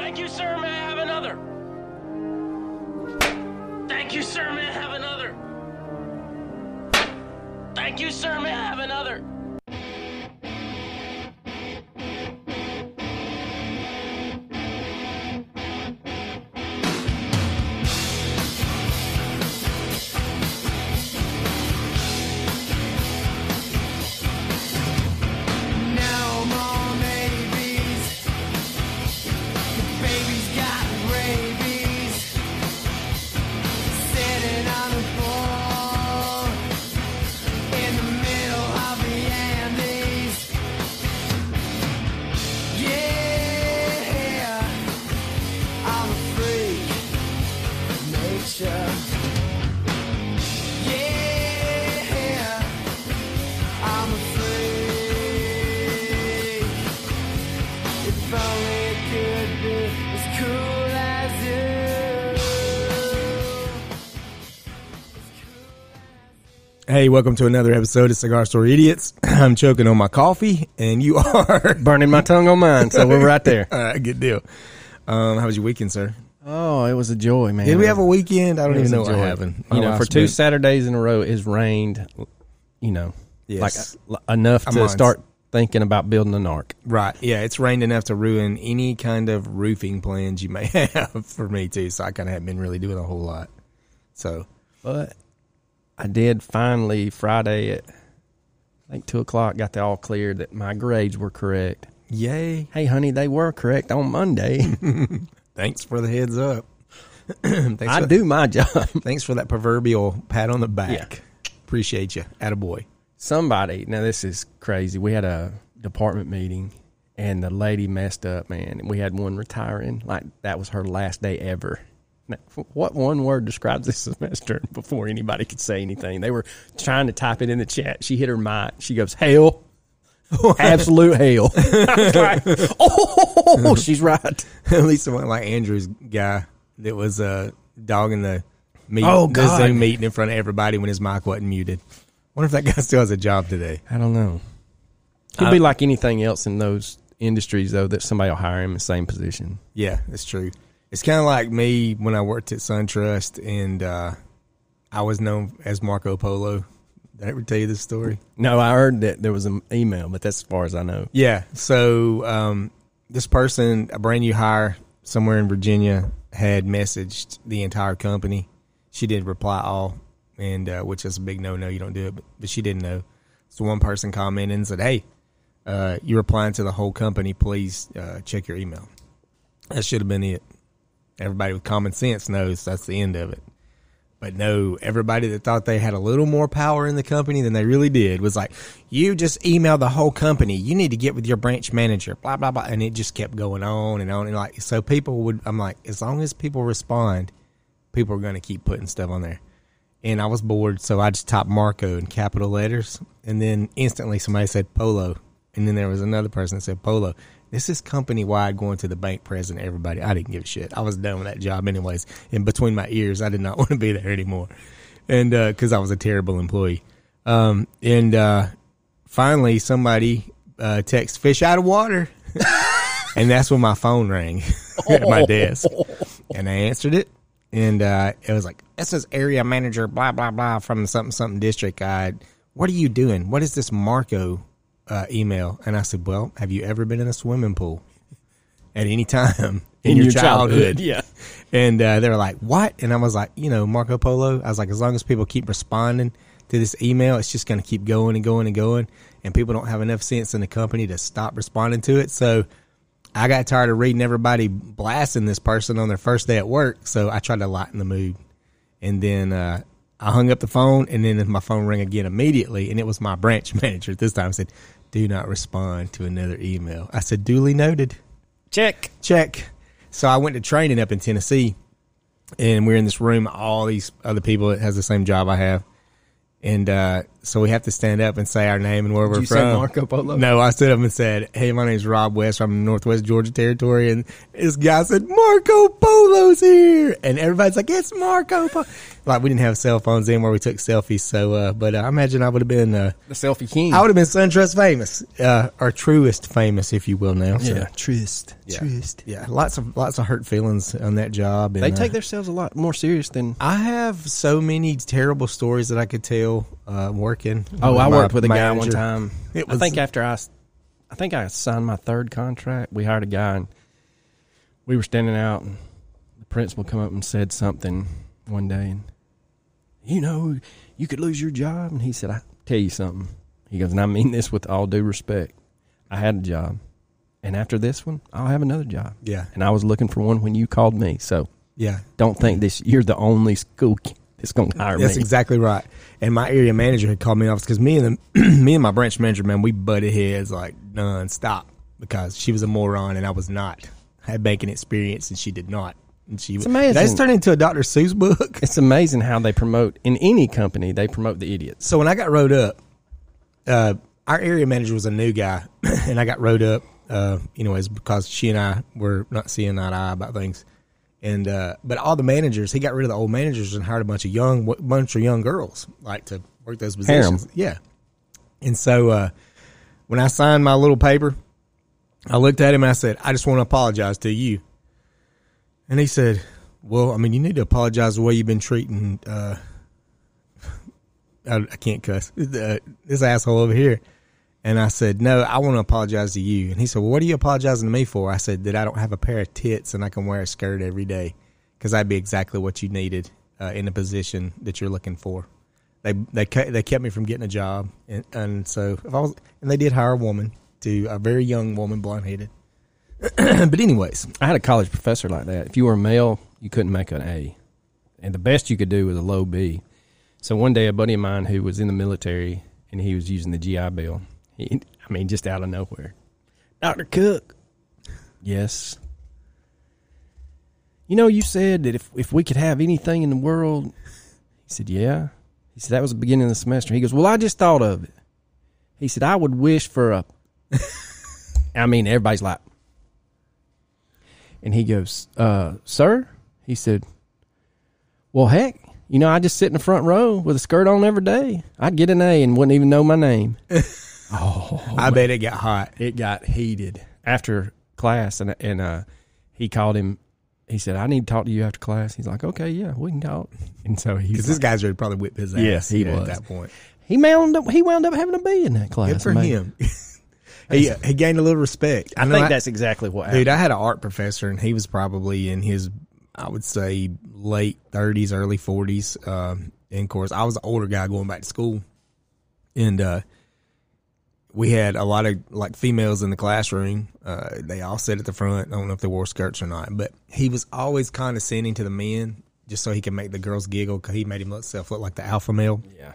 Thank you, sir. May I have another? Thank you, sir. May I have another? Thank you, sir. May I have another? Hey, welcome to another episode of Cigar Store Idiots. I'm choking on my coffee, and you are... burning my tongue on mine, so we're right there. All right, good deal. How was your weekend, sir? Oh, it was a joy, man. Did we have a weekend? I don't even know what happened. You know, for two Saturdays in a row, it's rained, you know, enough to start thinking about building an ark. Right, yeah, it's rained enough to ruin any kind of roofing plans you may have for me, too, so I kind of haven't been really doing a whole lot. So, but... I did finally Friday at, I think, 2 o'clock, got the all clear that my grades were correct. Yay. Hey, honey, they were correct on Monday. Thanks for the heads up. I do my job. Thanks for that proverbial pat on the back. Yeah. Appreciate you. Attaboy. Somebody, now this is crazy. We had a department meeting, and the lady messed up, man. We had one retiring. Like, that was her last day ever. Now, what one word describes this semester before anybody could say anything? They were trying to type it in the chat. She hit her mic. She goes, hell. Absolute hell. I was like, oh, she's right. At least it wasn't like Andrew's guy that was dogging the Zoom meeting in front of everybody when his mic wasn't muted. I wonder if that guy still has a job today. I don't know. He'd be like anything else in those industries, though, that somebody will hire him in the same position. Yeah, that's true. It's kind of like me when I worked at SunTrust, and I was known as Marco Polo. Did I ever tell you this story? No, I heard that there was an email, but that's as far as I know. Yeah, so this person, a brand-new hire somewhere in Virginia, had messaged the entire company. She did reply all, and which is a big no-no. You don't do it, but she didn't know. So one person commented and said, hey, you're replying to the whole company. Please check your email. That should have been it. Everybody with common sense knows that's the end of it. But no, everybody that thought they had a little more power in the company than they really did was like, you just email the whole company. You need to get with your branch manager, blah, blah, blah. And it just kept going on. And like, so people would, I'm like, as long as people respond, people are going to keep putting stuff on there. And I was bored, so I just typed Marco in capital letters. And then instantly somebody said Polo. And then there was another person that said Polo. This is company-wide, going to the bank president, everybody. I didn't give a shit. I was done with that job anyways. And between my ears, I did not want to be there anymore, and because I was a terrible employee. Finally, somebody texted, fish out of water. And that's when my phone rang at my desk. And I answered it. And it was like, this is area manager, blah, blah, blah, from something district. What are you doing? What is this Marco email? And I said, well, have you ever been in a swimming pool at any time in your childhood? Yeah. And they were like, what? And I was like, you know, Marco Polo. I was like, as long as people keep responding to this email, it's just going to keep going and going and going. And people don't have enough sense in the company to stop responding to it. So I got tired of reading everybody blasting this person on their first day at work. So I tried to lighten the mood. And then I hung up the phone, and then my phone rang again immediately, and it was my branch manager at this time. I said, do not respond to another email. I said, duly noted. Check. So I went to training up in Tennessee, and we're in this room, all these other people that has the same job I have. And so we have to stand up and say our name and where we're from. Did you say Marco Polo? No, I stood up and said, hey, my name's Rob West. I'm from Northwest Georgia Territory. And this guy said, Marco Polo's here. And everybody's like, it's Marco Polo. Like, we didn't have cell phones then where we took selfies. So, but I imagine I would have been... the selfie king. I would have been SunTrust famous. Or truest famous, if you will now. So. Yeah, truest. Yeah, lots of hurt feelings on that job. And, they take themselves a lot more serious than... I have so many terrible stories that I could tell. Working. Oh, I worked with a guy one time. I think I signed my third contract. We hired a guy, and we were standing out, and the principal come up and said something one day, and you could lose your job. And he said, I tell you something. He goes, and I mean this with all due respect. I had a job, and after this one, I'll have another job. Yeah. And I was looking for one when you called me. So yeah, don't think this. You're the only school kid. It's going to hire me. That's exactly right. And my area manager had called me in office because me and my branch manager, man, we butted heads like nonstop because she was a moron and I was not. I had banking experience and she did not. And it's amazing. That's turned into a Dr. Seuss book. It's amazing how they promote, in any company, they promote the idiots. So when I got rode up, our area manager was a new guy and I got rode up, because she and I were not seeing eye to eye about things. And but all the managers, he got rid of the old managers and hired a bunch of young girls like to work those positions. Damn. Yeah. And so when I signed my little paper, I looked at him and I said, I just want to apologize to you. And he said, well, I mean, you need to apologize the way you've been treating. I can't cuss this asshole over here. And I said, no, I want to apologize to you. And he said, well, what are you apologizing to me for? I said, that I don't have a pair of tits and I can wear a skirt every day because I'd be exactly what you needed in the position that you're looking for. They kept me from getting a job. And so if I was, and they did hire a woman, a very young woman, blonde-headed. But anyways. I had a college professor like that. If you were a male, you couldn't make an A. And the best you could do was a low B. So one day a buddy of mine who was in the military and he was using the GI Bill. I mean, just out of nowhere. Dr. Cook. Yes. You said that if we could have anything in the world. He said, yeah. He said, that was the beginning of the semester. He goes, well, I just thought of it. He said, I would wish for a. I mean, everybody's like. And he goes, sir? He said, well, heck. I just sit in the front row with a skirt on every day. I'd get an A and wouldn't even know my name. Oh, I bet it got hot. It got heated after class, and he called him. He said, "I need to talk to you after class." He's like, "Okay, yeah, we can talk." And so he's because this guy's ready to probably whip his ass. Yes, he was at that point. He wound up having a B in that class. Good for him. he gained a little respect. I think that's exactly what happened. Dude, I had an art professor, and he was probably in his, I would say, late 30s, early 40s. And of course, I was an older guy going back to school, and. We had a lot of, females in the classroom. They all sat at the front. I don't know if they wore skirts or not. But he was always condescending to the men just so he could make the girls giggle because he made himself look like the alpha male. Yeah.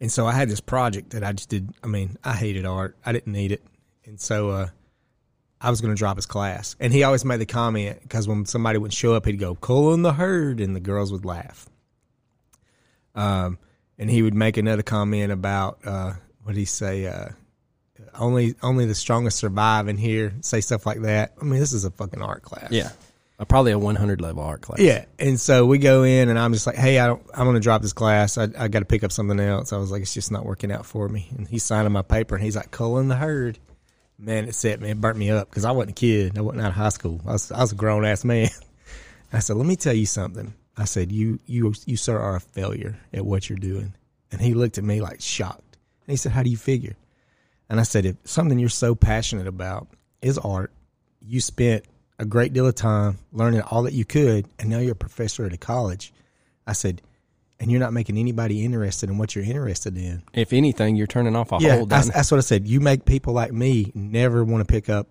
And so I had this project that I just did. I mean, I hated art. I didn't need it. And so I was going to drop his class. And he always made the comment because when somebody would show up, he'd go, "Cull in the herd," and the girls would laugh. And he would make another comment about... what did he say? Only the strongest survive in here. Say stuff like that. I mean, this is a fucking art class. Yeah, probably a 100 level art class. Yeah, and so we go in, and I'm just like, hey, I'm going to drop this class. I got to pick up something else. I was like, it's just not working out for me. And he's signing my paper, and he's like, "Cull in the herd." Man, it burnt me up because I wasn't a kid. I wasn't out of high school. I was a grown ass man. I said, let me tell you something. I said, you sir are a failure at what you're doing. And he looked at me like shocked. And he said, how do you figure? And I said, if something you're so passionate about is art, you spent a great deal of time learning all that you could, and now you're a professor at a college. I said, and you're not making anybody interested in what you're interested in. If anything, you're turning off a whole day. That's what I said. You make people like me never want to pick up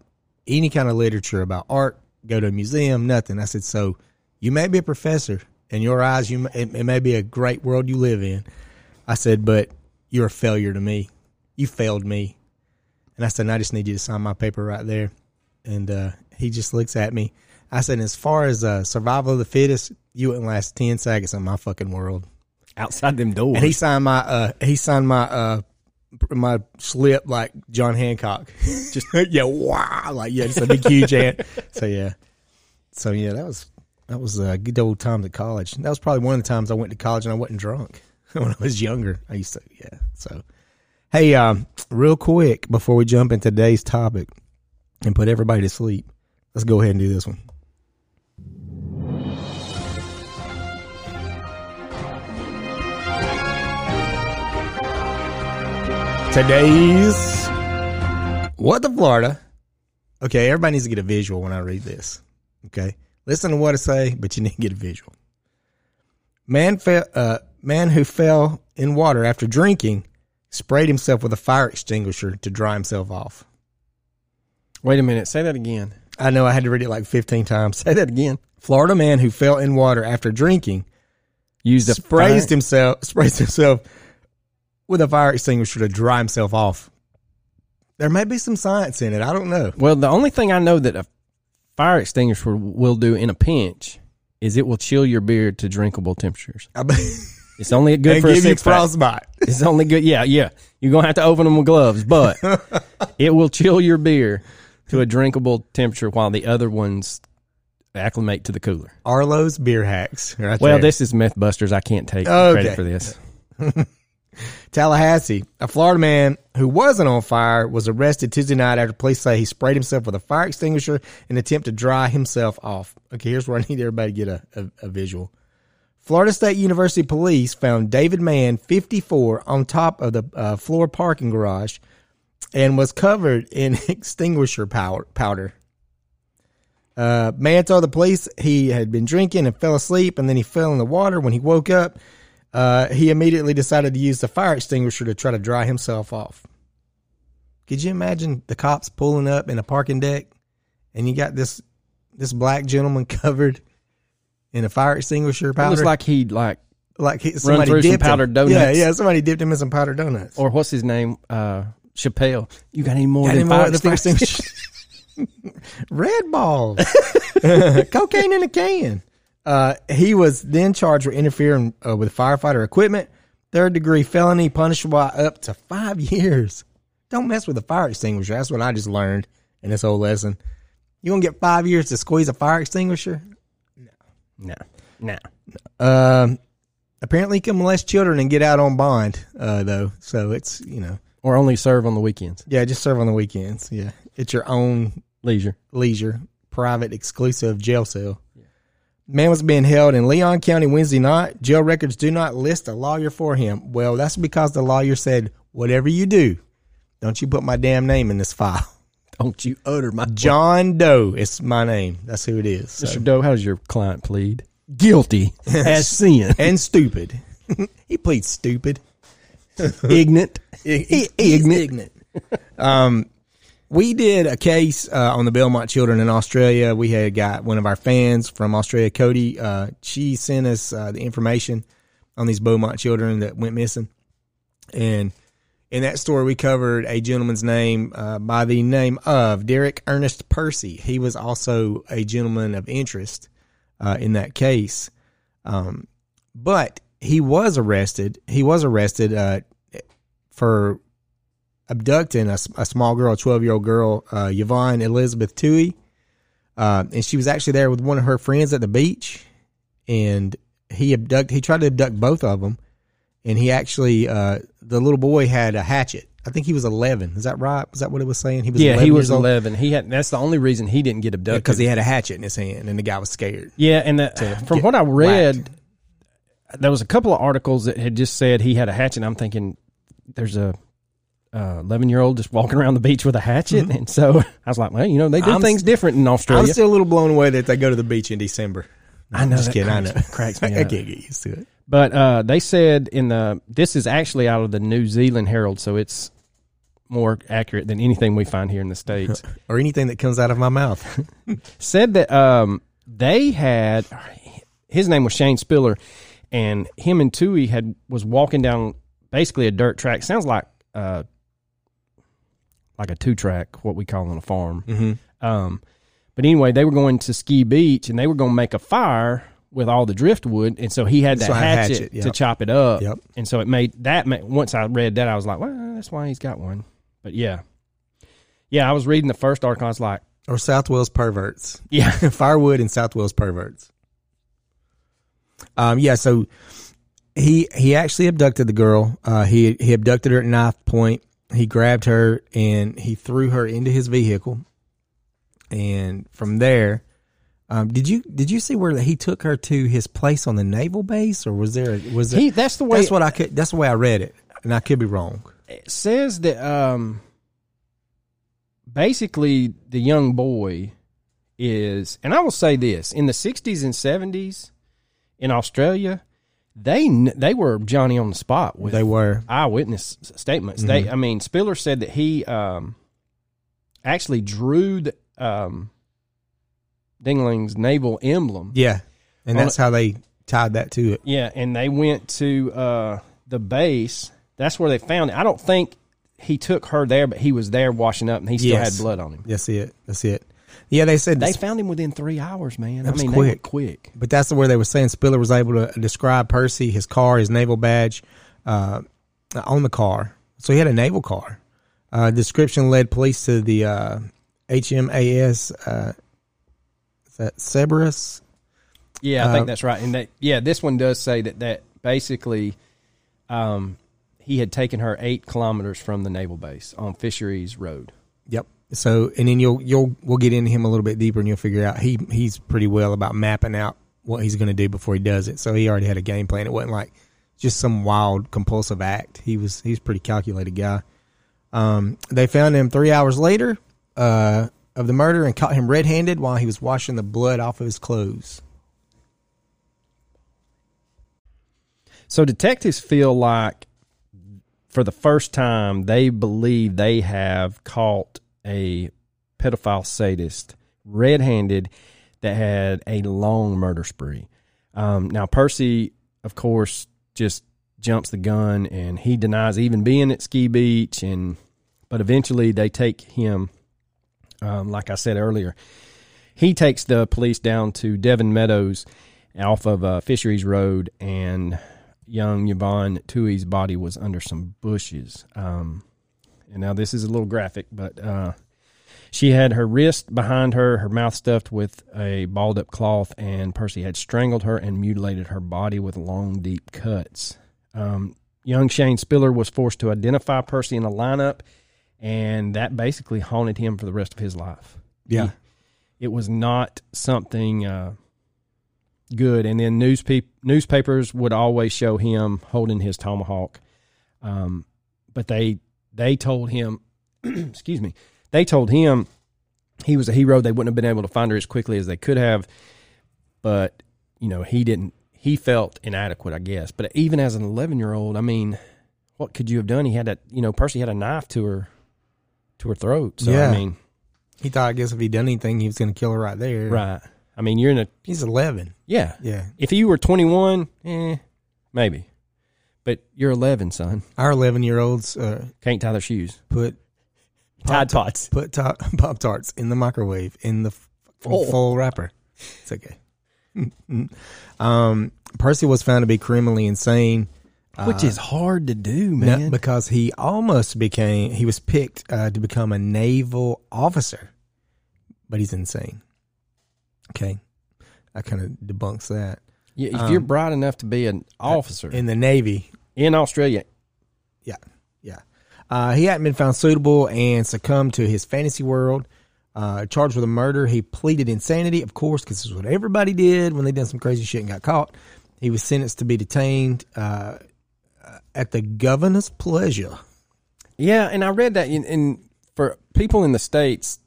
any kind of literature about art, go to a museum, nothing. I said, so you may be a professor. In your eyes, it may be a great world you live in. I said, but... you're a failure to me. You failed me. And I said, I just need you to sign my paper right there. And he just looks at me. I said, as far as survival of the fittest, you wouldn't last 10 seconds in my fucking world. Outside them doors. And he signed my my slip like John Hancock. Just yeah, wow, like yeah, just a big huge hand. So yeah, that was a good old time at college. That was probably one of the times I went to college and I wasn't drunk when I was younger. I used to yeah. So hey, real quick before we jump into today's topic and put everybody to sleep, let's go ahead and do this one. Today's What the Florida. Okay, everybody needs to get a visual when I read this. Okay, listen to what I say, but you need to get a visual. Man who fell in water after drinking sprayed himself with a fire extinguisher to dry himself off. Wait a minute, say that again. I know, I had to read it like 15 times. Say that again. Florida man who fell in water after drinking sprayed himself with a fire extinguisher to dry himself off. There may be some science in it. I don't know. Well, the only thing I know that a fire extinguisher will do in a pinch is it will chill your beer to drinkable temperatures. It's only good for a six-pack. Frostbite. It's only good. Yeah, yeah. You're going to have to open them with gloves, but it will chill your beer to a drinkable temperature while the other ones acclimate to the cooler. Arlo's beer hacks. Right well, there. This is Mythbusters. I can't take credit for this. Tallahassee, a Florida man who wasn't on fire was arrested Tuesday night after police say he sprayed himself with a fire extinguisher in an attempt to dry himself off. Okay, here's where I need everybody to get a visual. Florida State University police found David Mann, 54, on top of the floor parking garage and was covered in extinguisher powder. Mann told the police he had been drinking and fell asleep, and then he fell in the water. When he woke up, he immediately decided to use the fire extinguisher to try to dry himself off. Could you imagine the cops pulling up in a parking deck and you got this black gentleman covered in a fire extinguisher powder? It was like he'd somebody run through some powdered donuts. Yeah, somebody dipped him in some powdered donuts. Or what's his name? Chappelle. You got any more than fire extinguisher? Red balls. Cocaine in a can. He was then charged with interfering with firefighter equipment. Third-degree felony, punishable by up to 5 years. Don't mess with a fire extinguisher. That's what I just learned in this whole lesson. You going to get 5 years to squeeze a fire extinguisher? No. Apparently, you can molest children and get out on bond, though. So it's, Or only serve on the weekends. Yeah, just serve on the weekends. Yeah. It's your own leisure, private, exclusive jail cell. Man was being held in Leon County Wednesday night. Jail records do not list a lawyer for him. Well, that's because the lawyer said, whatever you do, don't you put my damn name in this file. Don't you utter my... John Doe is my name. That's who it is. So. Mr. Doe, how does your client plead? Guilty as sin. And stupid. He pleads stupid. Ignorant. Ignorant. We did a case on the Belmont children in Australia. We had got one of our fans from Australia, Cody. She sent us the information on these Beaumont children that went missing. And in that story, we covered a gentleman's name by the name of Derek Ernest Percy. He was also a gentleman of interest in that case. But he was arrested. For abducting a small girl, a 12-year-old girl, Yvonne Elizabeth Tuohy. And she was actually there with one of her friends at the beach. And he tried to abduct both of them. And he actually, the little boy had a hatchet. I think he was 11. Is that right? Is that what it was saying? He was 11. That's the only reason he didn't get abducted. Because he had a hatchet in his hand and the guy was scared. Yeah, and from what I read, there was a couple of articles that had just said he had a hatchet. I'm thinking there's a... 11-year-old just walking around the beach with a hatchet. Mm-hmm. And so I was like, well, they do things different in Australia. I'm still a little blown away that they go to the beach in December. No, I know. Just kidding. I know. Cracks me up. I can't get used to it. But they said this is actually out of the New Zealand Herald, so it's more accurate than anything we find here in the States. Or anything that comes out of my mouth. Said that they had, his name was Shane Spiller, and him and Tuohy was walking down basically a dirt track. Sounds like like a two-track, what we call on a farm. Mm-hmm. But anyway, they were going to Ski Beach, and they were going to make a fire with all the driftwood, and so he had that hatchet yep. to chop it up. Yep. And so it made that. Once I read that, I was like, well, that's why he's got one. But yeah. Yeah, I was reading the first article, I was like. Or South Wales perverts. Yeah. Firewood and South Wales perverts. Yeah, so he actually abducted the girl. He abducted her at knife point. He grabbed her and he threw her into his vehicle. And from there, did you see where he took her to his place on the naval base, or was there? That's the way I read it, and I could be wrong. It says that basically the young boy is, and I will say this: in the 60s and 70s in Australia, they were Johnny on the spot with eyewitness statements. Mm-hmm. Spiller said that he actually drew the Dingling's naval emblem. Yeah, and that's how they tied that to it. Yeah, and they went to the base. That's where they found it. I don't think he took her there, but he was there washing up, and he still had blood on him. That's it. Yeah, they said... They found him within 3 hours, man. They were quick. But that's where they were saying Spiller was able to describe Percy, his car, his naval badge on the car. So he had a naval car. Description led police to the HMAS... Is that Cerberus? Yeah, I think that's right. And this one does say that basically he had taken her 8 kilometers from the naval base on Fisheries Road. Yep. So, and then we'll get into him a little bit deeper, and you'll figure out he's pretty well about mapping out what he's going to do before he does it. So he already had a game plan. It wasn't like just some wild compulsive act. He's a pretty calculated guy. They found him 3 hours later. Of the murder, and caught him red-handed while he was washing the blood off of his clothes. So detectives feel like, for the first time, they believe they have caught a pedophile sadist red-handed that had a long murder spree. Now, Percy, of course, just jumps the gun, and he denies even being at Ski Beach, but eventually they take him... like I said earlier, he takes the police down to Devon Meadows off of Fisheries Road, and young Yvonne Tuohy's body was under some bushes. And now this is a little graphic, but she had her wrist behind her, her mouth stuffed with a balled-up cloth, and Percy had strangled her and mutilated her body with long, deep cuts. Young Shane Spiller was forced to identify Percy in a lineup, and that basically haunted him for the rest of his life. Yeah. It was not something good. And then newspapers would always show him holding his tomahawk. But they told him, excuse me, they told him he was a hero. They wouldn't have been able to find her as quickly as they could have. But, he didn't. He felt inadequate, I guess. But even as an 11-year-old, what could you have done? He had that, Percy had a knife to her. To her throat. So, yeah. He thought, I guess, if he'd done anything, he was going to kill her right there. Right. He's 11. Yeah. Yeah. If you were 21, maybe. But you're 11, son. Our 11-year-olds... can't tie their shoes. Put... Tide Tots. Put Pop-Tarts in the microwave, in the full wrapper. It's okay. Percy was found to be criminally insane... Which is hard to do, man. Because he almost became... He was picked to become a naval officer. But he's insane. Okay. That kind of debunks that. Yeah, if you're bright enough to be an officer... In the Navy. In Australia. Yeah, yeah. He hadn't been found suitable and succumbed to his fantasy world. Charged with a murder, he pleaded insanity, of course, because this is what everybody did when they done some crazy shit and got caught. He was sentenced to be detained... at the governor's pleasure. Yeah, and I read that in for people in the States,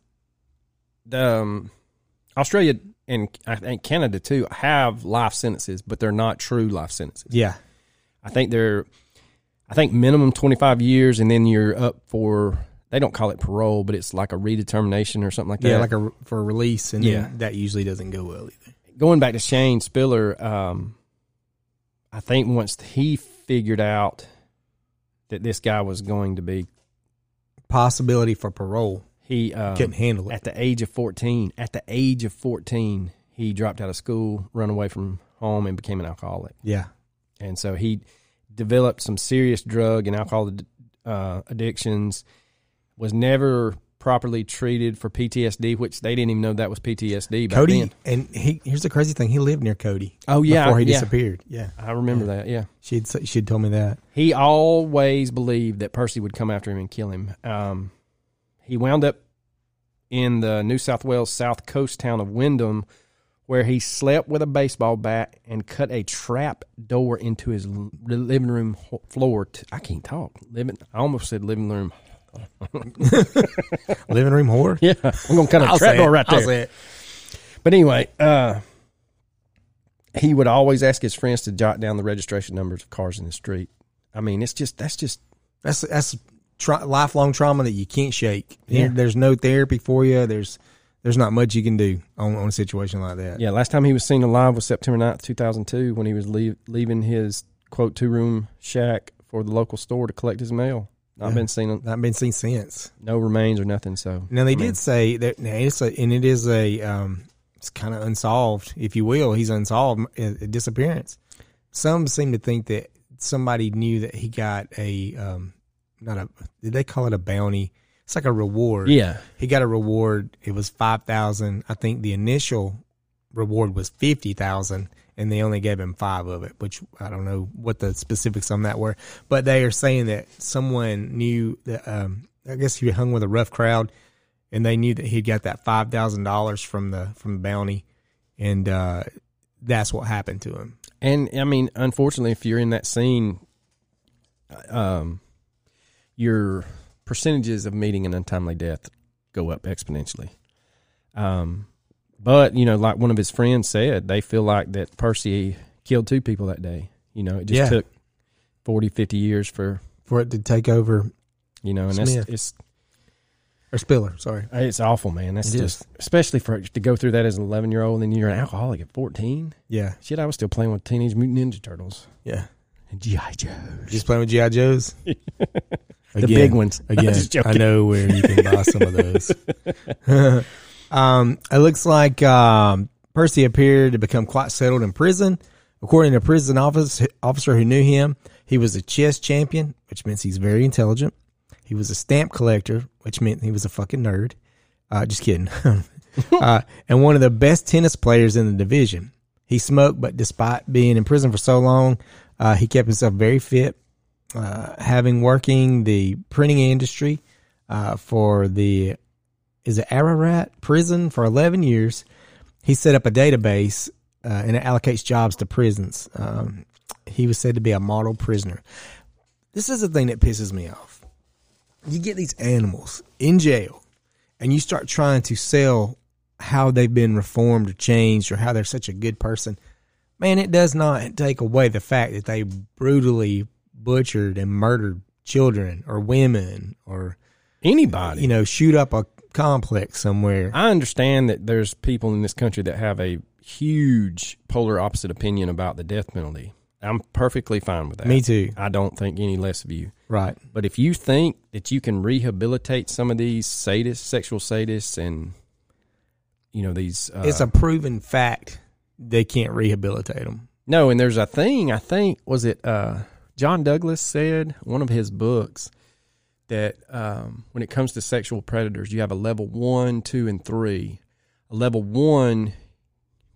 Australia and I think Canada too have life sentences, but they're not true life sentences. Yeah. I think minimum 25 years, and then you're up for, they don't call it parole, but it's like a redetermination or something like that. Yeah, for a release, and then that usually doesn't go well either. Going back to Shane Spiller, I think once he figured out that this guy was going to be possibility for parole. He couldn't handle it. At the age of 14, he dropped out of school, run away from home, and became an alcoholic. Yeah. And so he developed some serious drug and alcohol addictions, was never properly treated for PTSD, which they didn't even know that was PTSD back then. And here's the crazy thing. He lived near Cody. Oh, yeah. Before he disappeared. Yeah. I remember that, yeah. She'd told me that. He always believed that Percy would come after him and kill him. He wound up in the New South Wales south coast town of Wyndham, where he slept with a baseball bat and cut a trap door into his living room floor. I can't talk. I almost said living room. Living room horror? Yeah. I'm going to cut a trap door right there. I'll say it. But anyway, he would always ask his friends to jot down the registration numbers of cars in the street. I mean, it's just, that's lifelong trauma that you can't shake. Yeah. There's no therapy for you. There's not much you can do on a situation like that. Yeah, last time he was seen alive was September 9th, 2002, when he was leaving his, quote, two-room shack for the local store to collect his mail. Not been seen since. No remains or nothing, so. Now, they did say that, it's kind of unsolved, if you will. He's unsolved, a disappearance. Some seem to think that somebody knew that he got did they call it a bounty? It's like a reward. Yeah. He got a reward. It was $5,000. I think the initial reward was $50,000, and they only gave him $5,000 of it, which I don't know what the specifics on that were. But they are saying that someone knew that, I guess he hung with a rough crowd, and they knew that he'd got that $5,000 from the bounty, and that's what happened to him. And, I mean, unfortunately, if you're in that scene, you're... percentages of meeting an untimely death go up exponentially. But, like one of his friends said, they feel like that Percy killed two people that day. It just took 40, 50 years for it to take over. And Smith. Or Spiller, sorry. It's awful, man. Especially for to go through that as an 11-year-old, and you're an alcoholic at 14. Yeah. Shit, I was still playing with Teenage Mutant Ninja Turtles. Yeah. And G.I. Joes. Just playing with G.I. Joes? Again, the big ones. Again, I know where you can buy some of those. It looks like Percy appeared to become quite settled in prison. According to a prison officer who knew him, he was a chess champion, which means he's very intelligent. He was a stamp collector, which meant he was a fucking nerd. Just kidding. And one of the best tennis players in the division. He smoked, but despite being in prison for so long, he kept himself very fit. Having working the printing industry for the Ararat Prison for 11 years, he set up a database and it allocates jobs to prisons. He was said to be a model prisoner. This is the thing that pisses me off. You get these animals in jail and you start trying to sell how they've been reformed or changed or how they're such a good person. Man, it does not take away the fact that they brutally butchered and murdered children or women or anybody, shoot up a complex somewhere. I understand that there's people in this country that have a huge polar opposite opinion about the death penalty. I'm perfectly fine with that. Me too. I don't think any less of you. Right. But if you think that you can rehabilitate some of these sadists, sexual sadists, and, these... it's a proven fact they can't rehabilitate them. No, and there's a thing, I think, was it... John Douglas said, one of his books, that when it comes to sexual predators, you have a level 1, 2, and 3. A level 1,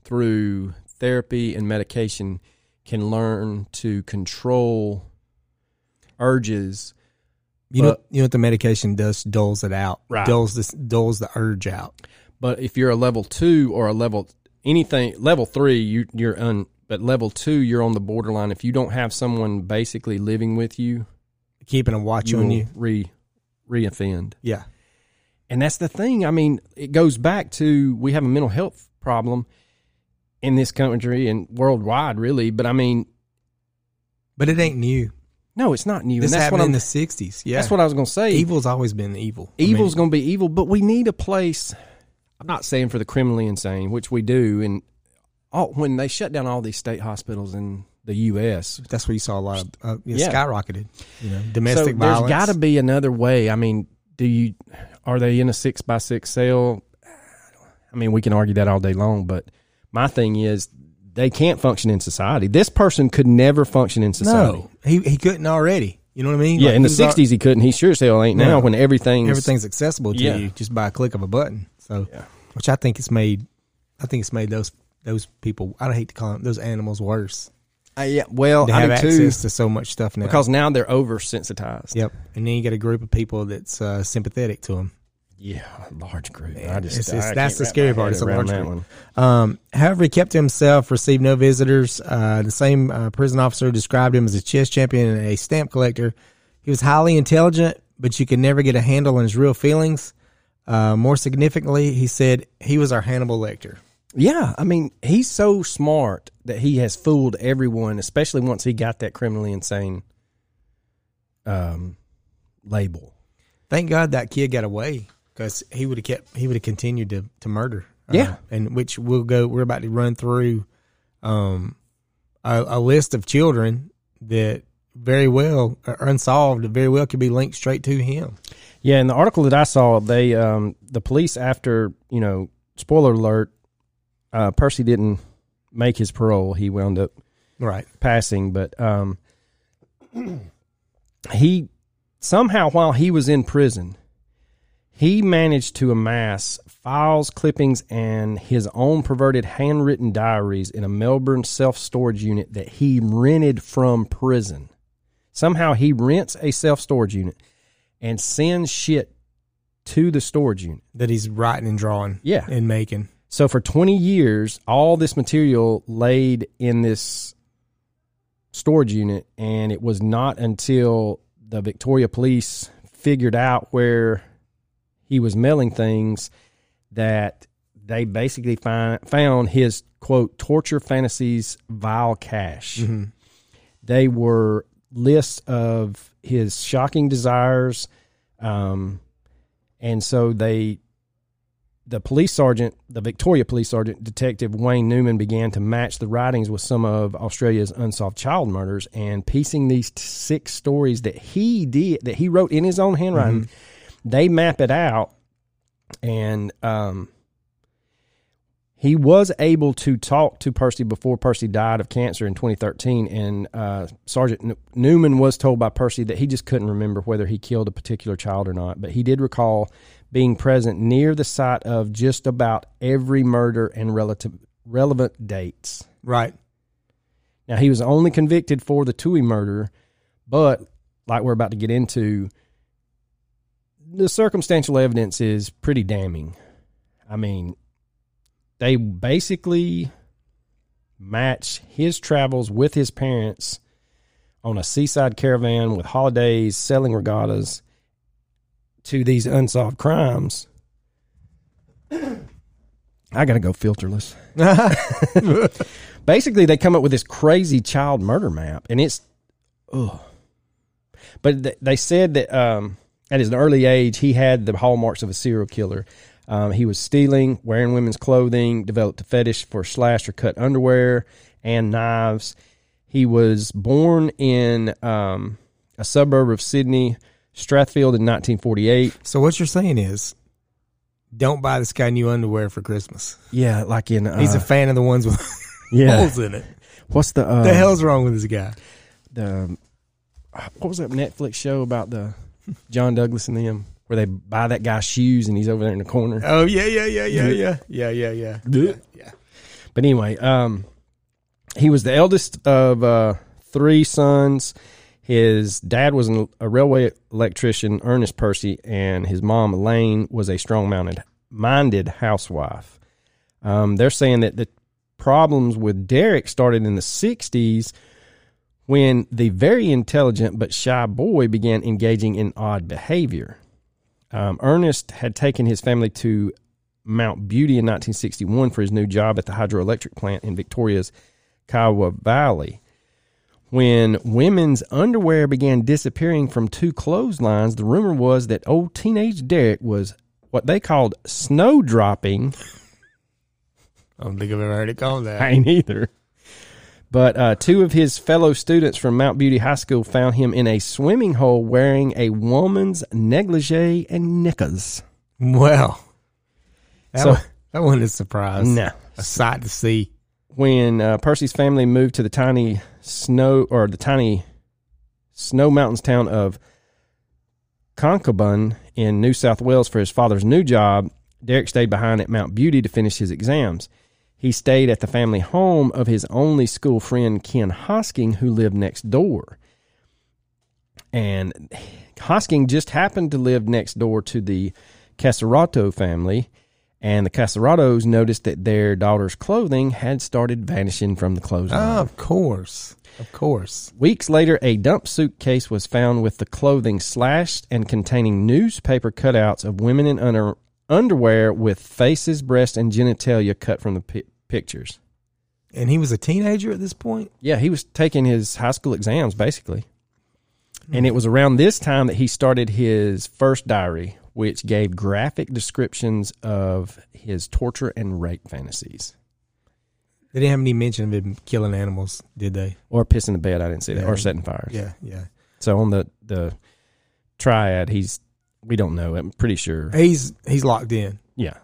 through therapy and medication, can learn to control urges. You know what the medication does? Dulls it out. Right. Dulls the urge out. But if you're a level 2 or a level anything, level 3, you're But level 2, you're on the borderline. If you don't have someone basically living with you, keeping a watch on you, re-offend. Yeah. And that's the thing. I mean, it goes back to we have a mental health problem in this country and worldwide, really. But I mean. But it ain't new. No, it's not new. This happened in the 60s. Yeah. That's what I was going to say. Evil's always been evil. Evil's going to be evil, but we need a place. I'm not saying for the criminally insane, which we do, and. Oh, when they shut down all these state hospitals in the U.S. That's where you saw a lot of skyrocketed domestic violence. So there's got to be another way. I mean, are they in a 6x6 cell? I mean, we can argue that all day long, but my thing is they can't function in society. This person could never function in society. No, he couldn't already. You know what I mean? Yeah, like in the 60s he couldn't. He sure as hell ain't now when everything's accessible to you just by a click of a button. So, which I think it's made those people, I hate to call them those animals, worse. Yeah, well, I have access to so much stuff now because now they're oversensitized. Yep, and then you get a group of people that's sympathetic to them. Yeah, a large group. Man, that's the scary part. It's a large group. However, he kept to himself, received no visitors. The same prison officer described him as a chess champion and a stamp collector. He was highly intelligent, but you could never get a handle on his real feelings. More significantly, he said he was our Hannibal Lecter. Yeah, I mean, he's so smart that he has fooled everyone, especially once he got that criminally insane label. Thank God that kid got away. Because he would have continued to murder. And which we're about to run through a list of children that very well are unsolved, very well could be linked straight to him. Yeah, in the article that I saw, they the police, after, you know, spoiler alert, Percy didn't make his parole. He wound up passing, but he somehow, while he was in prison, he managed to amass files, clippings, and his own perverted handwritten diaries in a Melbourne self-storage unit that he rented from prison. Somehow he rents a self-storage unit and sends shit to the storage unit. That he's writing and drawing and making. So for 20 years, all this material laid in this storage unit, and it was not until the Victoria Police figured out where he was mailing things that they basically found his, quote, torture fantasies vile cache. Mm-hmm. They were lists of his shocking desires. And so the Victoria police sergeant, Detective Wayne Newman, began to match the writings with some of Australia's unsolved child murders, and piecing these six stories that he wrote in his own handwriting. Mm-hmm. They map it out, and he was able to talk to Percy before Percy died of cancer in 2013, and Sergeant Newman was told by Percy that he just couldn't remember whether he killed a particular child or not, but he did recall being present near the site of just about every murder and relevant dates. Right. Now, he was only convicted for the Tuohy murder, but, like we're about to get into, the circumstantial evidence is pretty damning. I mean, they basically match his travels with his parents on a seaside caravan with holidays, selling regattas, to these unsolved crimes. I got to go filterless. Basically, they come up with this crazy child murder map, and it's, But they said that, at his early age, he had the hallmarks of a serial killer. He was stealing, wearing women's clothing, developed a fetish for slashed or cut underwear and knives. He was born in a suburb of Sydney, Strathfield, in 1948. So what you're saying is, don't buy this guy new underwear for Christmas. Yeah, like in... he's a fan of the ones with holes in it. What's the... the hell's wrong with this guy? What was that Netflix show about the... John Douglas and them, where they buy that guy's shoes and he's over there in the corner. Oh, yeah. But anyway, he was the eldest of three sons. His dad was a railway electrician, Ernest Percy, and his mom, Elaine, was a strong-minded housewife. They're saying that the problems with Derek started in the 60s, when the very intelligent but shy boy began engaging in odd behavior. Ernest had taken his family to Mount Beauty in 1961 for his new job at the hydroelectric plant in Victoria's Kaiwa Valley. When women's underwear began disappearing from two clotheslines, the rumor was that old teenage Derek was what they called snowdropping. I don't think I've ever heard it called that. I ain't either. But two of his fellow students from Mount Beauty High School found him in a swimming hole wearing a woman's negligee and knickers. Well, that one is a surprise. No. A sight to see. When Percy's family moved to the tiny snow mountains town of Concoban in New South Wales for his father's new job, Derek stayed behind at Mount Beauty to finish his exams. He stayed at the family home of his only school friend, Ken Hosking, who lived next door. And Hosking just happened to live next door to the Casarato family, and the Casaratos noticed that their daughter's clothing had started vanishing from the clothesline. Oh, of course. Of course. Weeks later, a dump suitcase was found with the clothing slashed and containing newspaper cutouts of women in underwear with faces, breasts, and genitalia cut from the pictures. And he was a teenager at this point? Yeah, he was taking his high school exams, basically. Mm. And it was around this time that he started his first diary, which gave graphic descriptions of his torture and rape fantasies. They didn't have any mention of him killing animals, did they? Or pissing the bed, I didn't see that. Yeah. Or setting fires. Yeah, yeah. So on the triad, we don't know. I'm pretty sure. He's locked in. Yeah.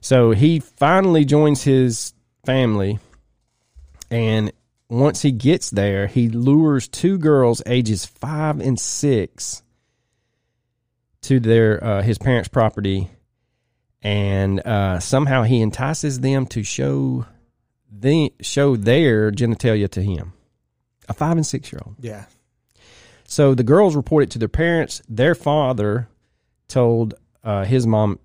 So he finally joins his family, and once he gets there, he lures two girls ages 5 and 6 to his parents' property, and somehow he entices them to show their genitalia to him. A 5 and 6-year-old. Yeah. So the girls reported to their parents. Their father told his mom,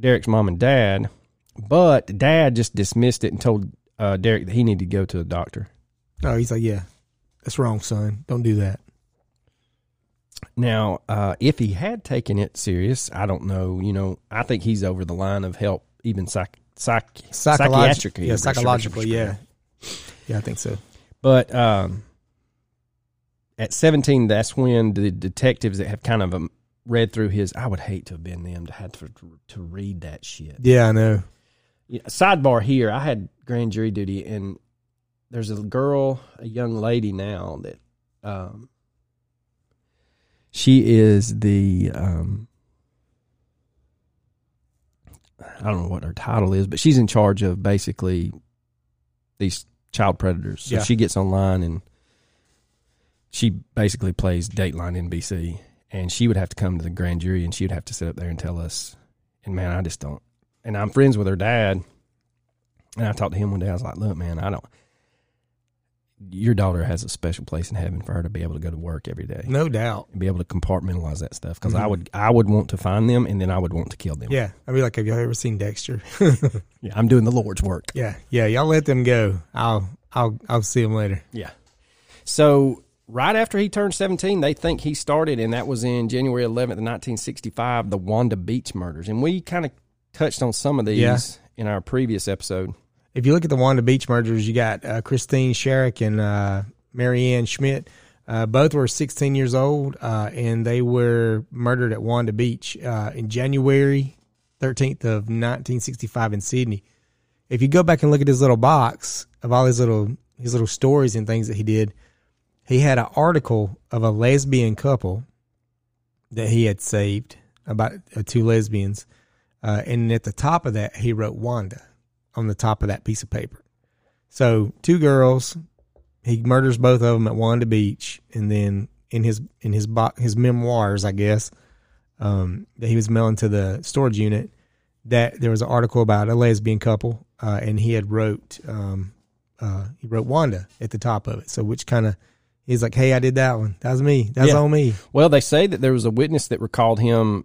Derek's mom and dad, but dad just dismissed it and told Derek that he needed to go to a doctor. Oh, he's like, yeah, that's wrong, son. Don't do that. Now, if he had taken it serious, I don't know. You know, I think he's over the line of help, even psychiatrically. Yeah, psychologically, yeah. Yeah, I think so. But at 17, that's when the detectives that have kind of read through his... I would hate to have been them to have to read that shit. Yeah, I know. Sidebar here, I had grand jury duty, and there's a young lady now that... she is the... I don't know what her title is, but she's in charge of basically these child predators. So yeah. She gets online and... she basically plays Dateline NBC, and she would have to come to the grand jury, and she would have to sit up there and tell us. And, man, I just don't. And I'm friends with her dad, and I talked to him one day. I was like, look, man, your daughter has a special place in heaven for her to be able to go to work every day. No doubt. And be able to compartmentalize that stuff, because mm-hmm. I would want to find them, and then I would want to kill them. Yeah. I'd be like, have y'all ever seen Dexter? Yeah, I'm doing the Lord's work. Yeah. Yeah, y'all let them go. I'll see them later. Yeah. So... right after he turned 17, they think he started, and that was in January 11th, 1965, the Wanda Beach murders. And we kind of touched on some of these in our previous episode. If you look at the Wanda Beach murders, you got Christine Sherrick and Marianne Schmidt. Both were 16 years old, and they were murdered at Wanda Beach in January 13th of 1965 in Sydney. If you go back and look at his little box of all his little stories and things that he did, he had an article of a lesbian couple that he had saved, about two lesbians. And at the top of that, he wrote Wanda on the top of that piece of paper. So two girls, he murders both of them at Wanda Beach. And then in his memoirs, I guess, that he was mailing to the storage unit, that there was an article about a lesbian couple. And he had wrote, he wrote Wanda at the top of it. So which kind of... he's like, hey, I did that one. That was me. That was on me. Well, they say that there was a witness that recalled him.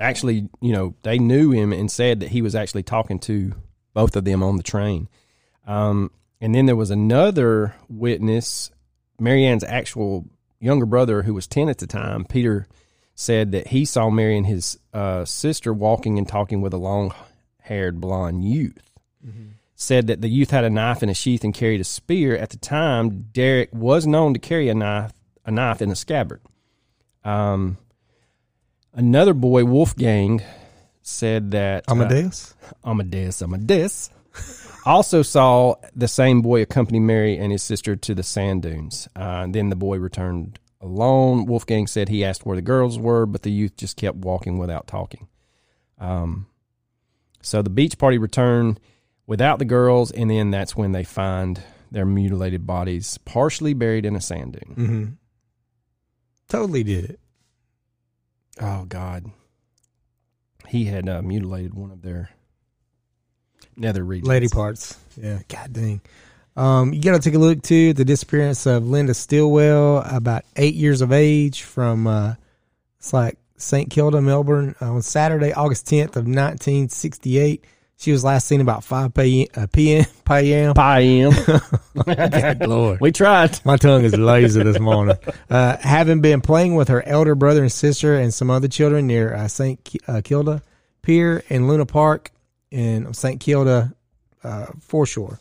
Actually, you know, they knew him and said that he was actually talking to both of them on the train. And then there was another witness, Marianne's actual younger brother, who was 10 at the time. Peter said that he saw Mary and his sister walking and talking with a long-haired blonde youth. Mm-hmm. Said that the youth had a knife in a sheath and carried a spear. At the time, Derek was known to carry a knife in a scabbard. Another boy, Wolfgang, said that... Amadeus? Amadeus. Also saw the same boy accompany Mary and his sister to the sand dunes. Then the boy returned alone. Wolfgang said he asked where the girls were, but the youth just kept walking without talking. So the beach party returned without the girls, and then that's when they find their mutilated bodies partially buried in a sand dune. Mm-hmm. Totally did it. Oh, God. He had mutilated one of their nether regions. Lady parts. Yeah, God dang. You got to take a look, too, at the disappearance of Linda Stilwell, about 8 years of age, from it's like St Kilda, Melbourne, on Saturday, August 10th of 1968. She was last seen about 5 p.m. Good Lord. We tried. My tongue is lazy this morning. Having been playing with her elder brother and sister and some other children near St. Kilda Pier and Luna Park in St. Kilda foreshore.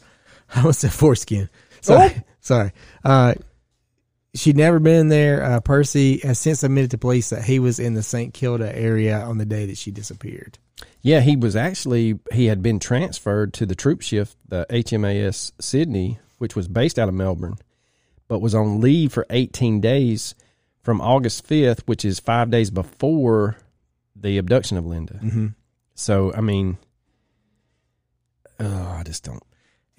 I almost said foreskin. Sorry. She'd never been there. Percy has since admitted to police that he was in the St. Kilda area on the day that she disappeared. Yeah, he had been transferred to the troop shift, the HMAS Sydney, which was based out of Melbourne, but was on leave for 18 days from August 5th, which is 5 days before the abduction of Linda. Mm-hmm. So, I mean, I just don't.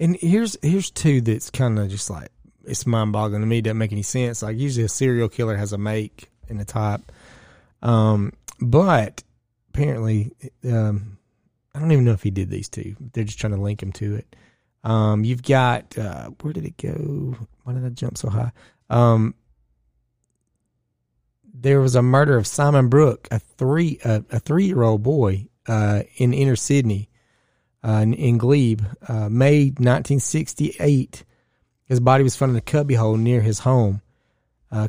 And here's two that's kind of just like, it's mind-boggling to me. It doesn't make any sense. Like, usually a serial killer has a make and a type. But... apparently, I don't even know if he did these two. They're just trying to link him to it. You've got, where did it go? Why did I jump so high? There was a murder of Simon Brooke, a 3-year-old boy in inner Sydney, in Glebe, May 1968. His body was found in a cubbyhole near his home.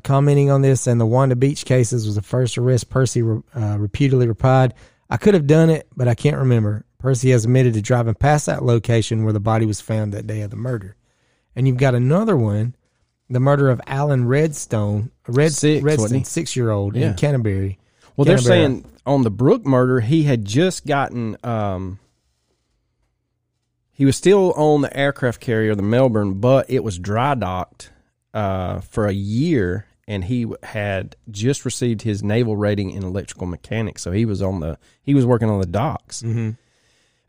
Commenting on this and the Wanda Beach cases was the first arrest Percy reputedly replied, "I could have done it, but I can't remember." Percy has admitted to driving past that location where the body was found that day of the murder. And you've got another one, the murder of Allan Redston, Redston, 6-year-old in Canterbury. Well, Canterbury. They're saying on the Brooke murder, he had just gotten... he was still on the aircraft carrier, the Melbourne, but it was dry docked for a year, and he had just received his naval rating in electrical mechanics, so he was working on the docks. Mm-hmm.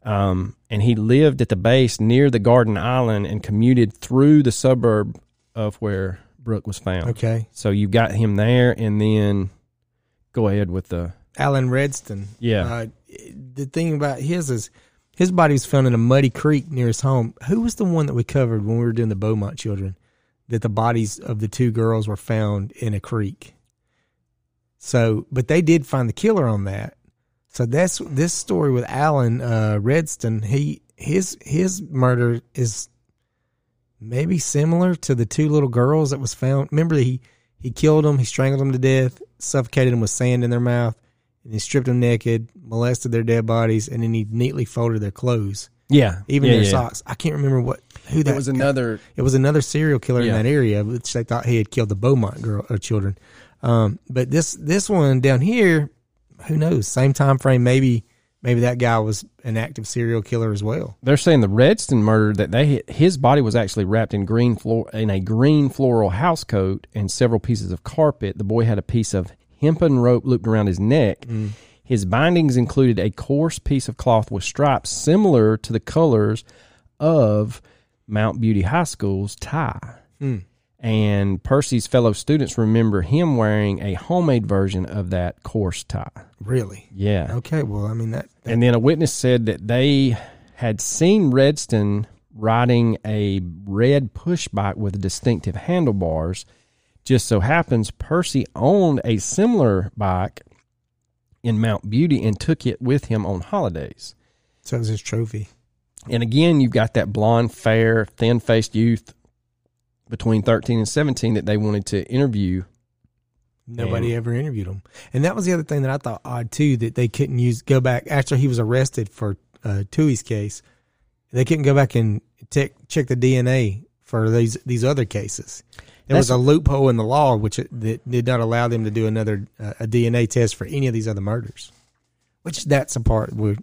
And he lived at the base near the Garden Island and commuted through the suburb of where Brooke was found. Okay, so you got him there, and then go ahead with the Allan Redston. Yeah, the thing about his is his body was found in a muddy creek near his home. Who was the one that we covered when we were doing the Beaumont children? That the bodies of the two girls were found in a creek. So, but they did find the killer on that. So that's this story with Allan Redston. His murder is maybe similar to the two little girls that was found. Remember, he killed them, he strangled them to death, suffocated them with sand in their mouth, and he stripped them naked, molested their dead bodies, and then he neatly folded their clothes. Yeah. Even their socks. I can't remember who that was. It was another serial killer in that area, which they thought he had killed the Beaumont children. But this one down here, who knows? Same time frame, maybe that guy was an active serial killer as well. They're saying the Redston murder that his body was actually wrapped in a green floral housecoat and several pieces of carpet. The boy had a piece of hempen rope looped around his neck. Mm. His bindings included a coarse piece of cloth with stripes similar to the colors of Mount Beauty High School's tie. Mm. And Percy's fellow students remember him wearing a homemade version of that coarse tie. Really? Yeah. Okay, well, I mean that... And then a witness said that they had seen Redston riding a red push bike with distinctive handlebars. Just so happens Percy owned a similar bike in Mount Beauty and took it with him on holidays. So it was his trophy. And again, you've got that blonde, fair, thin-faced youth between 13 and 17 that they wanted to interview. Nobody ever interviewed him. And that was the other thing that I thought odd, too, that they couldn't go back. After he was arrested for Tuohy's case, they couldn't go back and check the DNA for these other cases. There was a loophole in the law that did not allow them to do another a DNA test for any of these other murders. Which that's a part where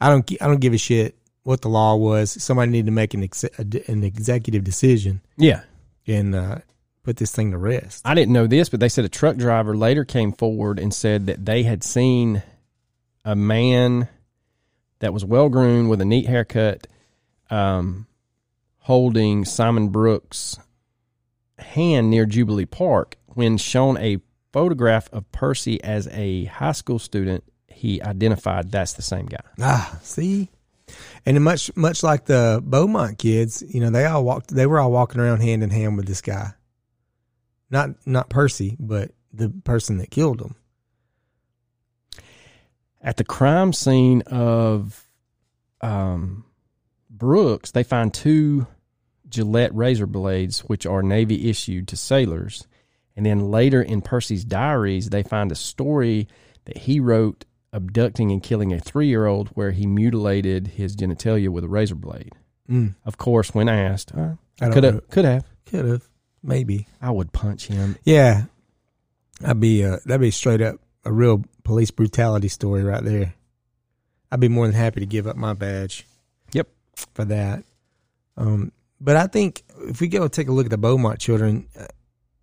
I don't give a shit what the law was. Somebody needed to make an executive decision. Yeah. And put this thing to rest. I didn't know this, but they said a truck driver later came forward and said that they had seen a man that was well-groomed with a neat haircut holding Simon Brooks' hand near Jubilee Park. When shown a photograph of Percy as a high school student, he identified that's the same guy. Ah, see? And much like the Beaumont kids, you know, they were all walking around hand in hand with this guy. Not Percy, but the person that killed him. At the crime scene of Brooks, they find two Gillette razor blades, which are Navy issued to sailors. And then later in Percy's diaries, they find a story that he wrote abducting and killing a 3-year-old where he mutilated his genitalia with a razor blade. Mm. Of course, when asked, could have. Maybe. I would punch him. Yeah. That'd be straight up a real police brutality story right there. I'd be more than happy to give up my badge. Yep. For that. But I think if we go take a look at the Beaumont children,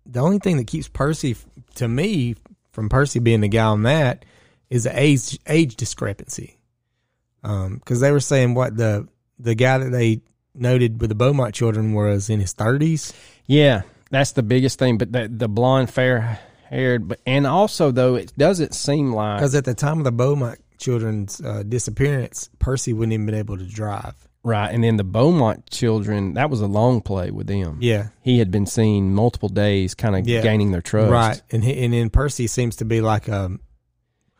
the only thing that keeps Percy, to me, from Percy being the guy on that is the age discrepancy. Because they were saying what the guy that they noted with the Beaumont children was in his 30s. Yeah, that's the biggest thing. But the blonde, fair-haired, and also, though, it doesn't seem like... Because at the time of the Beaumont children's disappearance, Percy wouldn't even been able to drive. Right, and then the Beaumont children, that was a long play with them. Yeah. He had been seen multiple days kind of gaining their trust. Right, and then Percy seems to be like...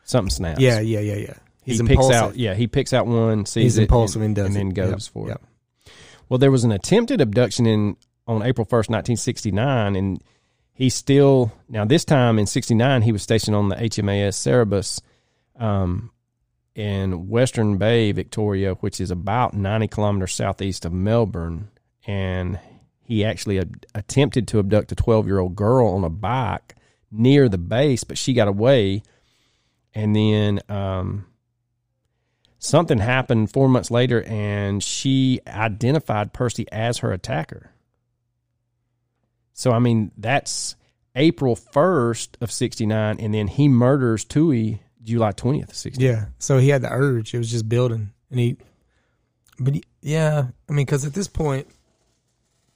something snaps. Yeah. He's impulsive. He picks out one, sees He's it, impulsive and does and then goes for it. Well, there was an attempted abduction on April 1st, 1969, and he still... Now, this time in 69, he was stationed on the HMAS Cerebus in Western Bay, Victoria, which is about 90 kilometers southeast of Melbourne. And he actually attempted to abduct a 12-year-old girl on a bike near the base, but she got away. And then something happened 4 months later, and she identified Percy as her attacker. So, I mean, that's April 1st of 69, and then he murders Tuohy July 20th of 69. Yeah, so he had the urge. It was just building. Because at this point,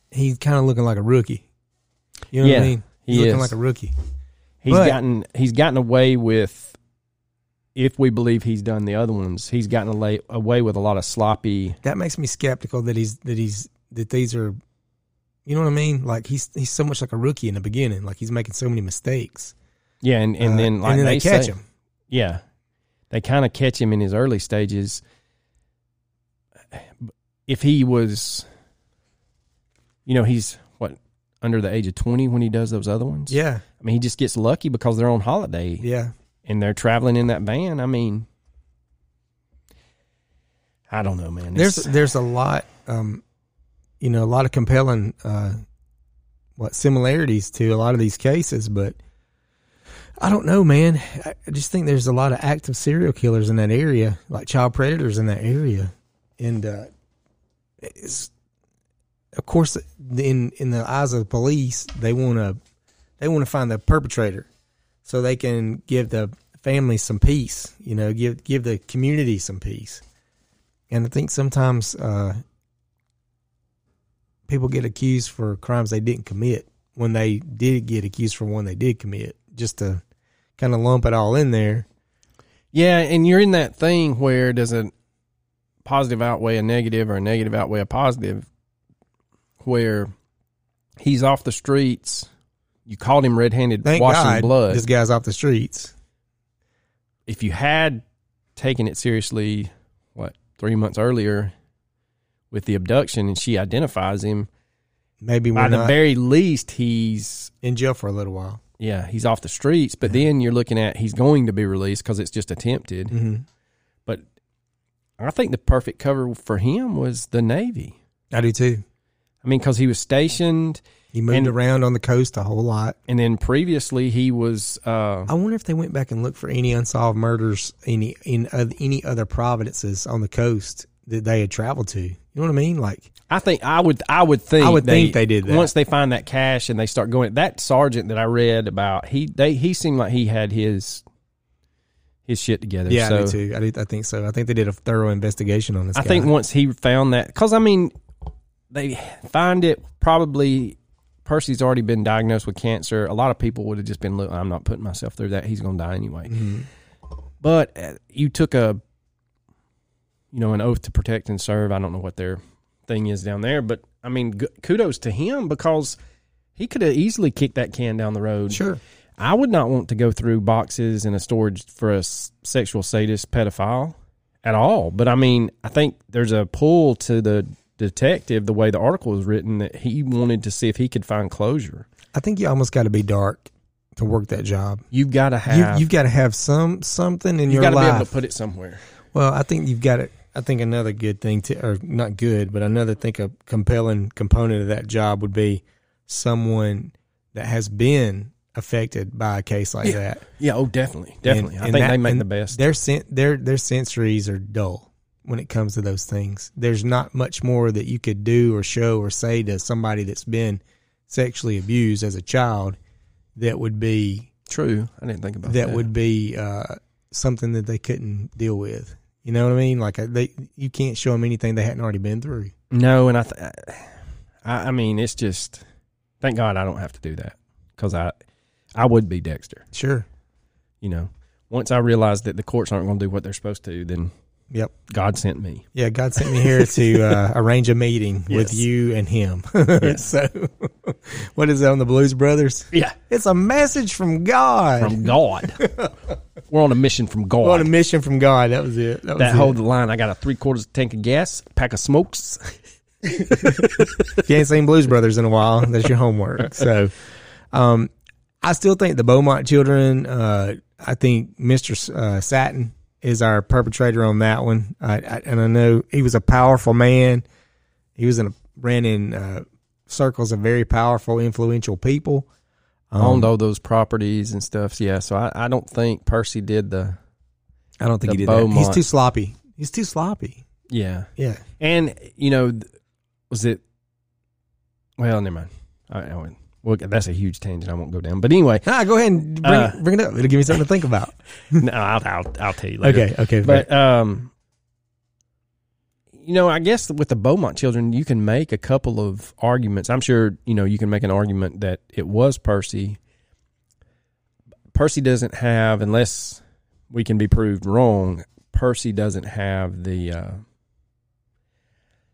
he's kind of looking like a rookie. You know what I mean? He's looking like a rookie. He's gotten away with, if we believe he's done the other ones, he's gotten away with a lot of sloppy. That makes me skeptical that these are... You know what I mean? Like he's so much like a rookie in the beginning. Like he's making so many mistakes. Yeah, and then they catch him. Yeah, they kind of catch him in his early stages. If he was, he's under the age of 20 when he does those other ones. Yeah, I mean he just gets lucky because they're on holiday. Yeah, and they're traveling in that van. I mean, I don't know, man. There's a lot. A lot of compelling similarities to a lot of these cases, but I don't know, man. I just think there's a lot of active serial killers in that area, like child predators in that area, and of course, in the eyes of the police, they want to find the perpetrator so they can give the family some peace, give the community some peace, and I think sometimes. People get accused for crimes they didn't commit when they did get accused for one they did commit, just to kind of lump it all in there. Yeah, and you're in that thing where does a positive outweigh a negative or a negative outweigh a positive, where he's off the streets. You called him red-handed, washing blood. This guy's off the streets. If you had taken it seriously, 3 months earlier with the abduction, and she identifies him, maybe by the very least, he's in jail for a little while. Yeah, he's off the streets, but then you're looking at he's going to be released because it's just attempted. Mm-hmm. But I think the perfect cover for him was the Navy. I do too. I mean, because he was stationed. He moved around on the coast a whole lot. And then previously he was... I wonder if they went back and looked for any unsolved murders, any other providences on the coast that they had traveled to. You know what I mean? Like, I would think they did that. Once they find that cash and they start going, that sergeant that I read about, he seemed like he had his shit together. Yeah, so, me too. I think so. I think they did a thorough investigation on this guy. I think once he found that, because I mean, they find it probably. Percy's already been diagnosed with cancer. A lot of people would have just been, look, I'm not putting myself through that. He's going to die anyway. Mm-hmm. But you took an oath to protect and serve. I don't know what their thing is down there, but I mean, kudos to him, because he could have easily kicked that can down the road. Sure. I would not want to go through boxes in a storage for a sexual sadist pedophile at all. But I mean, I think there's a pull to the detective, the way the article was written, that he wanted to see if he could find closure. I think you almost got to be dark to work that job. You've got to have something in your life. You've got to be able to put it somewhere. Well, I think you've got to. I think another good thing to, or not good, but another think a compelling component of that job would be someone that has been affected by a case like that. Yeah, oh, definitely. And I think they make the best. Their sensories are dull when it comes to those things. There's not much more that you could do or show or say to somebody that's been sexually abused as a child that would be true. I didn't think about that. That would be something that they couldn't deal with. You know what I mean? Like you can't show them anything they hadn't already been through. No, and I mean, it's just, thank God I don't have to do that, because I would be Dexter. Sure. You know, once I realized that the courts aren't going to do what they're supposed to, then. Yep. God sent me. Yeah, God sent me here to arrange a meeting with you and him. Yes. So, what is that on the Blues Brothers? Yeah. It's a message from God. From God. We're on a mission from God. We're on a mission from God. That was it. That hold the line. I got a 3/4 tank of gas, pack of smokes. If you ain't seen Blues Brothers in a while, that's your homework. So, I still think the Beaumont children, I think Mr. Satin is our perpetrator on that one. And I know he was a powerful man. He was ran in circles of very powerful, influential people. Owned all those properties and stuff. Yeah, so I don't think Percy did the I don't think he did Beaumont. That. He's too sloppy. Yeah. Yeah. And, you know, was it – well, never mind. Well, that's a huge tangent I won't go down. But anyway. Go ahead and bring it up. It'll give me something to think about. No, I'll tell you later. Okay. But, you know, I guess with the Beaumont children, you can make a couple of arguments. I'm sure, you know, you can make an argument that it was Percy. Percy doesn't have, unless we can be proved wrong, Percy doesn't have the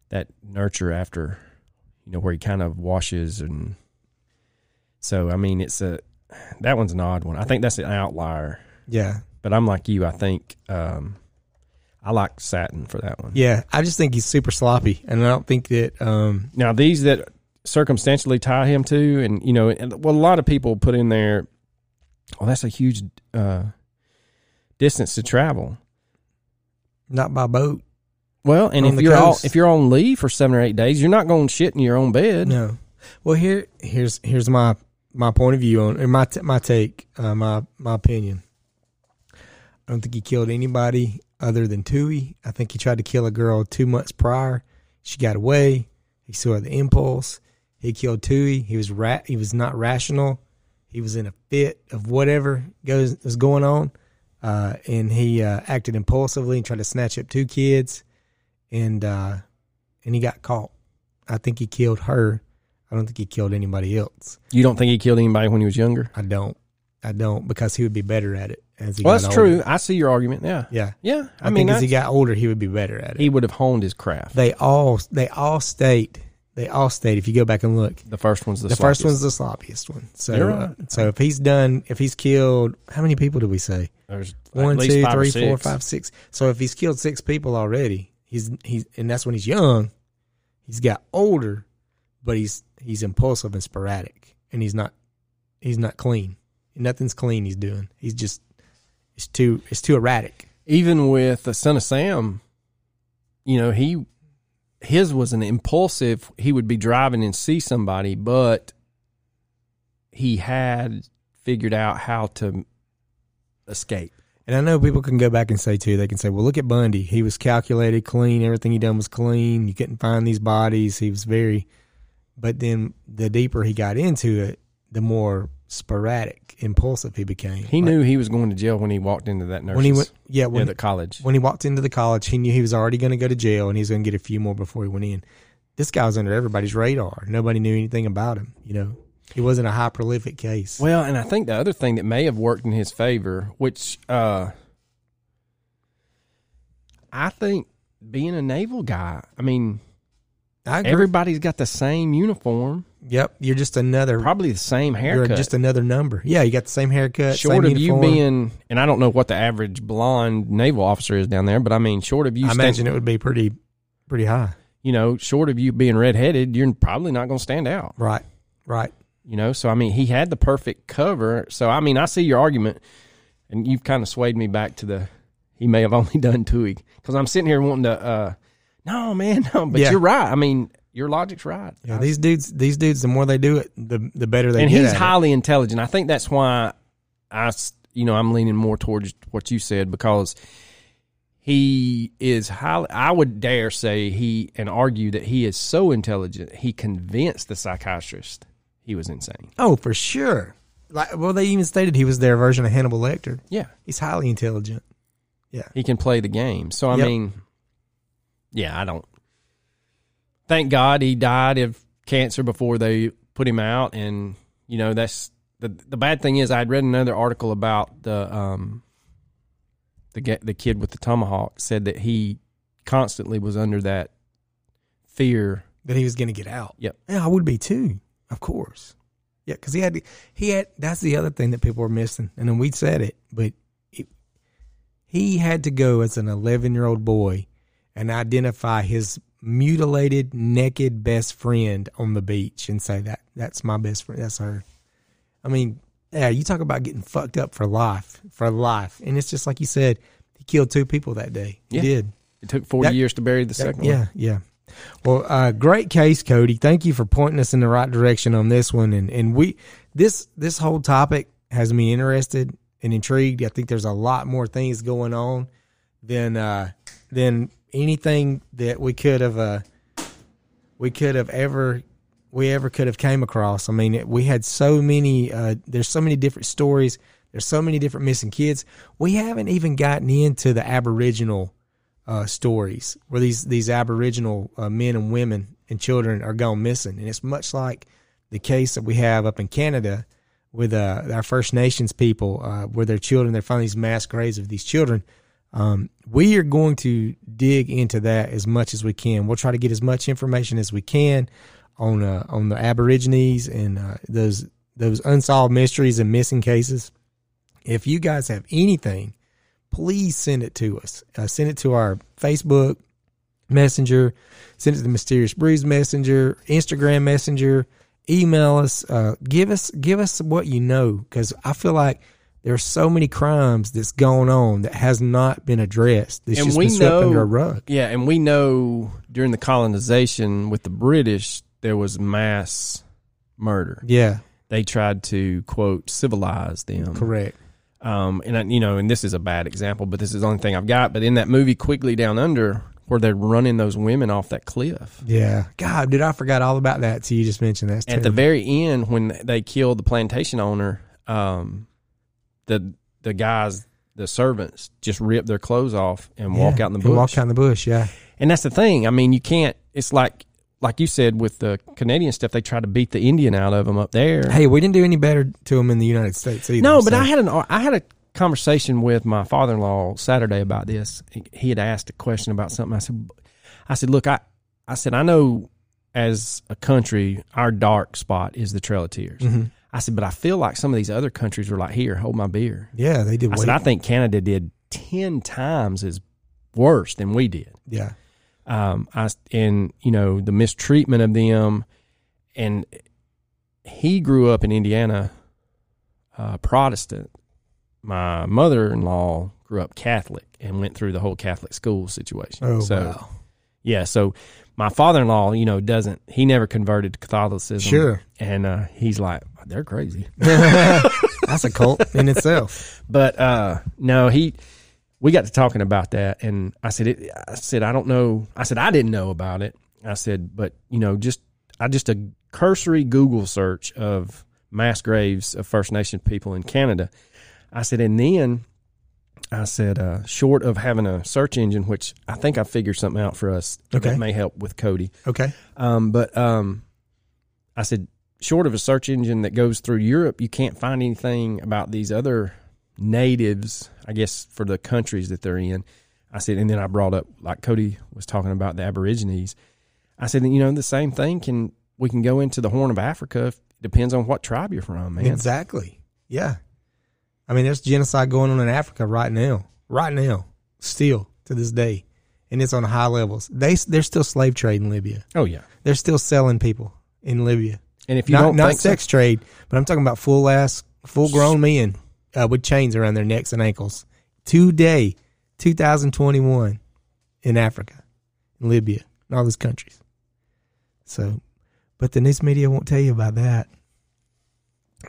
that nurture after, you know, where he kind of washes and... So, I mean, that one's an odd one. I think that's an outlier. Yeah. But I'm like you. I think I like Satin for that one. Yeah. I just think he's super sloppy. And I don't think that. Now, these that circumstantially tie him to, and, you know, a lot of people put in there, oh, that's a huge distance to travel. Not by boat. Well, and if you're on leave for 7 or 8 days, you're not going to shit in your own bed. No. Well, here's my point of view on, or my take, my opinion. I don't think he killed anybody other than Tuohy. I think he tried to kill a girl 2 months prior. She got away. He still had the impulse. He killed Tuohy. He was not rational. He was in a fit of whatever was going on, and he acted impulsively and tried to snatch up 2 kids, and he got caught. I think he killed her. I don't think he killed anybody else. You don't think he killed anybody when he was younger? I don't, because he would be better at it as he got older. Well, that's true. I see your argument. Yeah. Yeah. Yeah. I mean, as he got older, he would be better at it. He would have honed his craft. They all state, if you go back and look, the first one's the sloppiest one. So, so if he's killed, how many people did we say? There's 1, 2, 3, 4, 5, 6. So if he's killed 6 people already, and that's when he's young, he's got older, but he's impulsive and sporadic, and he's not clean. Nothing's clean he's doing. He's just it's too erratic. Even with the Son of Sam, you know, his was an impulsive. He would be driving and see somebody, but he had figured out how to escape. And I know people can go back and say, too, they can say, well, look at Bundy. He was calculated, clean. Everything he done was clean. You couldn't find these bodies. He was very – but then the deeper he got into it, the more sporadic, impulsive he became. He knew he was going to jail when he walked into that nurse's. When he went, yeah, when the college. When he walked into the college, he knew he was already going to go to jail, and he was going to get a few more before he went in. This guy was under everybody's radar. Nobody knew anything about him, you know. He wasn't a high prolific case. Well, and I think the other thing that may have worked in his favor, which I think being a naval guy, I mean, everybody's got the same uniform. Yep, you're just another. Probably the same haircut. You're just another number. Yeah, you got the same haircut, short same uniform. Short of you being, and I don't know what the average blonde naval officer is down there, but I mean, short of you. I imagine it would be pretty high. You know, short of you being redheaded, you're probably not going to stand out. Right, right. You know, so, I mean, he had the perfect cover. So, I mean, I see your argument, and you've kind of swayed me back to he may have only done Tuohy. Because I'm sitting here wanting to, no, man, no. But yeah, you're right. I mean, your logic's right. Yeah, these dudes, the more they do it, the better they get. And he's highly intelligent. I think that's why I'm leaning more towards what you said, because he is highly, I would dare say argue that he is so intelligent, he convinced the psychiatrist he was insane. Oh, for sure. They even stated he was their version of Hannibal Lecter. Yeah. He's highly intelligent. Yeah. He can play the game. So, I mean, yeah, I don't. Thank God he died of cancer before they put him out. And, you know, that's the bad thing is I'd read another article about the kid with the tomahawk said that he constantly was under that fear. That he was going to get out. Yep. Yeah, I would be too. Of course. Yeah, because he had. That's the other thing that people were missing. And then we said it, but he had to go as an 11-year-old boy and identify his mutilated, naked best friend on the beach and say, that's my best friend. That's her. I mean, yeah, you talk about getting fucked up for life. And it's just like you said, he killed two people that day. Yeah. He did. It took 40 years to bury the second one. Yeah, yeah. Well, great case, Cody. Thank you for pointing us in the right direction on this one. And we this whole topic has me interested and intrigued. I think there's a lot more things going on than anything that we ever could have came across. I mean, we had so many. There's so many different stories. There's so many different missing kids. We haven't even gotten into the Aboriginal stories where these Aboriginal men and women and children are gone missing. And it's much like the case that we have up in Canada with our First Nations people where their children, they find these mass graves of these children. We are going to dig into that as much as we can. We'll try to get as much information as we can on the Aborigines and those unsolved mysteries and missing cases. If you guys have anything, please send it to us. Send it to our Facebook Messenger. Send it to the Mysterious Brews Messenger, Instagram Messenger. Email us. Give us what you know, because I feel like there's so many crimes that's going on that has not been addressed. It's just been swept under a rug. Yeah, and we know during the colonization with the British, there was mass murder. Yeah. They tried to, quote, civilize them. Correct. And this is a bad example, but this is the only thing I've got. But in that movie, Quigley Down Under, where they're running those women off that cliff. Yeah. God, dude, I forgot all about that. So you just mentioned that. At the very end, when they killed the plantation owner, the guys, the servants, just rip their clothes off and walk out in the bush. Walk out in the bush, yeah. And that's the thing. I mean, you can't, it's like you said, with the Canadian stuff, they try to beat the Indian out of them up there. Hey, we didn't do any better to them in the United States either. No, but so. I had a conversation with my father-in-law Saturday about this. He had asked a question about something. I said, look, I said, I know as a country, our dark spot is the Trail of Tears. Mm-hmm. I said, but I feel like some of these other countries were like, here, hold my beer. Yeah, they did. I said, I think Canada did 10 times as worse than we did. Yeah. The mistreatment of them, and he grew up in Indiana, Protestant. My mother-in-law grew up Catholic and went through the whole Catholic school situation. Oh, so, wow. Yeah. So my father-in-law, he never converted to Catholicism. Sure. And he's like, they're crazy. That's a cult in itself. But no, we got to talking about that, and I said, I don't know. I said, I didn't know about it. I said, but you know, just a cursory Google search of mass graves of First Nation people in Canada. I said, and then I said, short of having a search engine, which I think I figured something out for us that may help with Cody. Okay. I said, short of a search engine that goes through Europe, you can't find anything about these other natives, I guess, for the countries that they're in. I said, and then I brought up, like Cody was talking about, the Aborigines. I said, you know, the same thing we can go into the Horn of Africa. Depends on what tribe you're from, man. Exactly. Yeah. I mean, there's genocide going on in Africa right now, still to this day. And it's on high levels. They're still slave trade in Libya. Oh, yeah. They're still selling people in Libya. And if you not sex trade, but I'm talking about full grown men with chains around their necks and ankles. Today, 2021, in Africa, in Libya, and all these countries. So, but the news media won't tell you about that.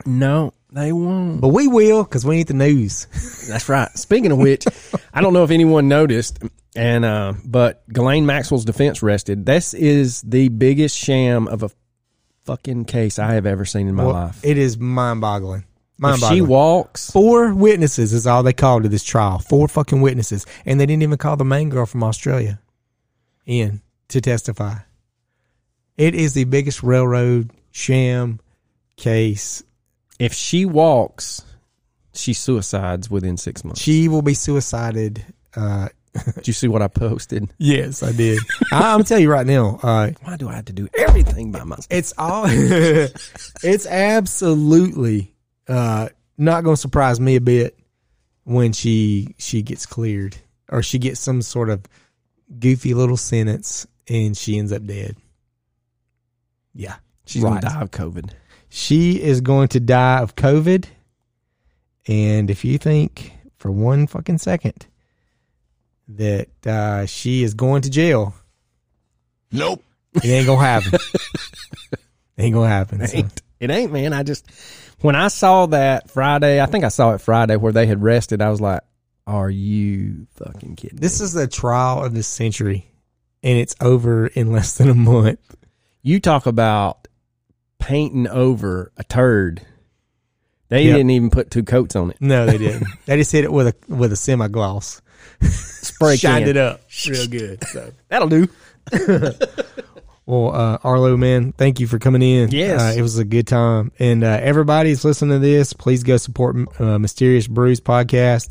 No, they won't. But we will, because we ain't the news. That's right. Speaking of which, I don't know if anyone noticed, and but Ghislaine Maxwell's defense rested. This is the biggest sham of a fucking case I have ever seen in my life. It is mind-boggling. She walks. 4 witnesses is all they called to this trial. 4 fucking witnesses. And they didn't even call the main girl from Australia in to testify. It is the biggest railroad sham case. If she walks, she suicides within 6 months. She will be suicided. Did you see what I posted? Yes, I did. I'm telling you right now. Why do I have to do everything by myself? It's all. It's absolutely not going to surprise me a bit when she gets cleared, or she gets some sort of goofy little sentence and she ends up dead. Yeah, she's going to die of COVID. She is going to die of COVID. And if you think for one fucking second that she is going to jail. Nope. It ain't going to happen. Ain't going to happen. So. It ain't, man. When I saw that Friday, I think I saw it Friday where they had rested, I was like, are you fucking kidding me? This is the trial of the century. And it's over in less than a month. You talk about painting over a turd. They didn't even put 2 coats on it. No, they didn't. They just hit it with a semi-gloss. Spray shined it up real good. So. That'll do. Well, Arlo, man, thank you for coming in. Yes. It was a good time. And everybody's listening to this, please go support Mysterious Brews podcast.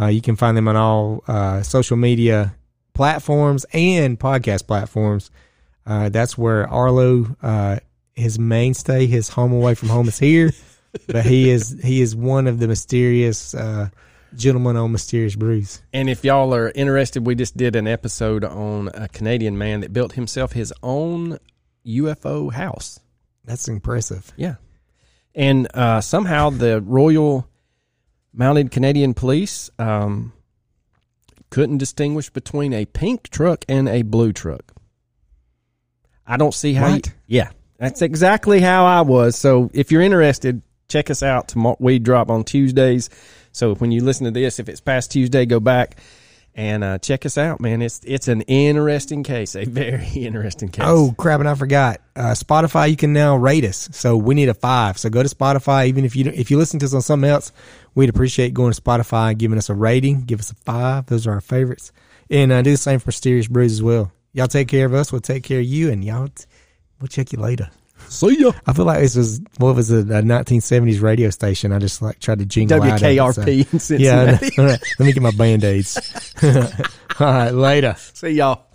You can find them on all social media platforms and podcast platforms. That's where Arlo... his mainstay, his home away from home is here, but he is one of the mysterious gentlemen on Mysterious Brews. And if y'all are interested, we just did an episode on a Canadian man that built himself his own UFO house. That's impressive. Yeah. And somehow the Royal Mounted Canadian Police couldn't distinguish between a pink truck and a blue truck. I don't see how. What? Yeah. That's exactly how I was. So if you're interested, check us out. We drop on Tuesdays. So when you listen to this, if it's past Tuesday, go back and check us out, man. It's an interesting case, a very interesting case. Oh, crap, and I forgot. Spotify, you can now rate us. So we need a 5. So go to Spotify. Even if you listen to us on something else, we'd appreciate going to Spotify and giving us a rating. Give us a 5. Those are our favorites. And do the same for Mysterious Brews as well. Y'all take care of us. We'll take care of you, and y'all... We'll check you later. See ya. I feel like this was, what was it, a 1970s radio station. I just like tried to jingle WKRP out. WKRP in Cincinnati. Yeah, all right. Let me get my Band-Aids. All right, later. See y'all.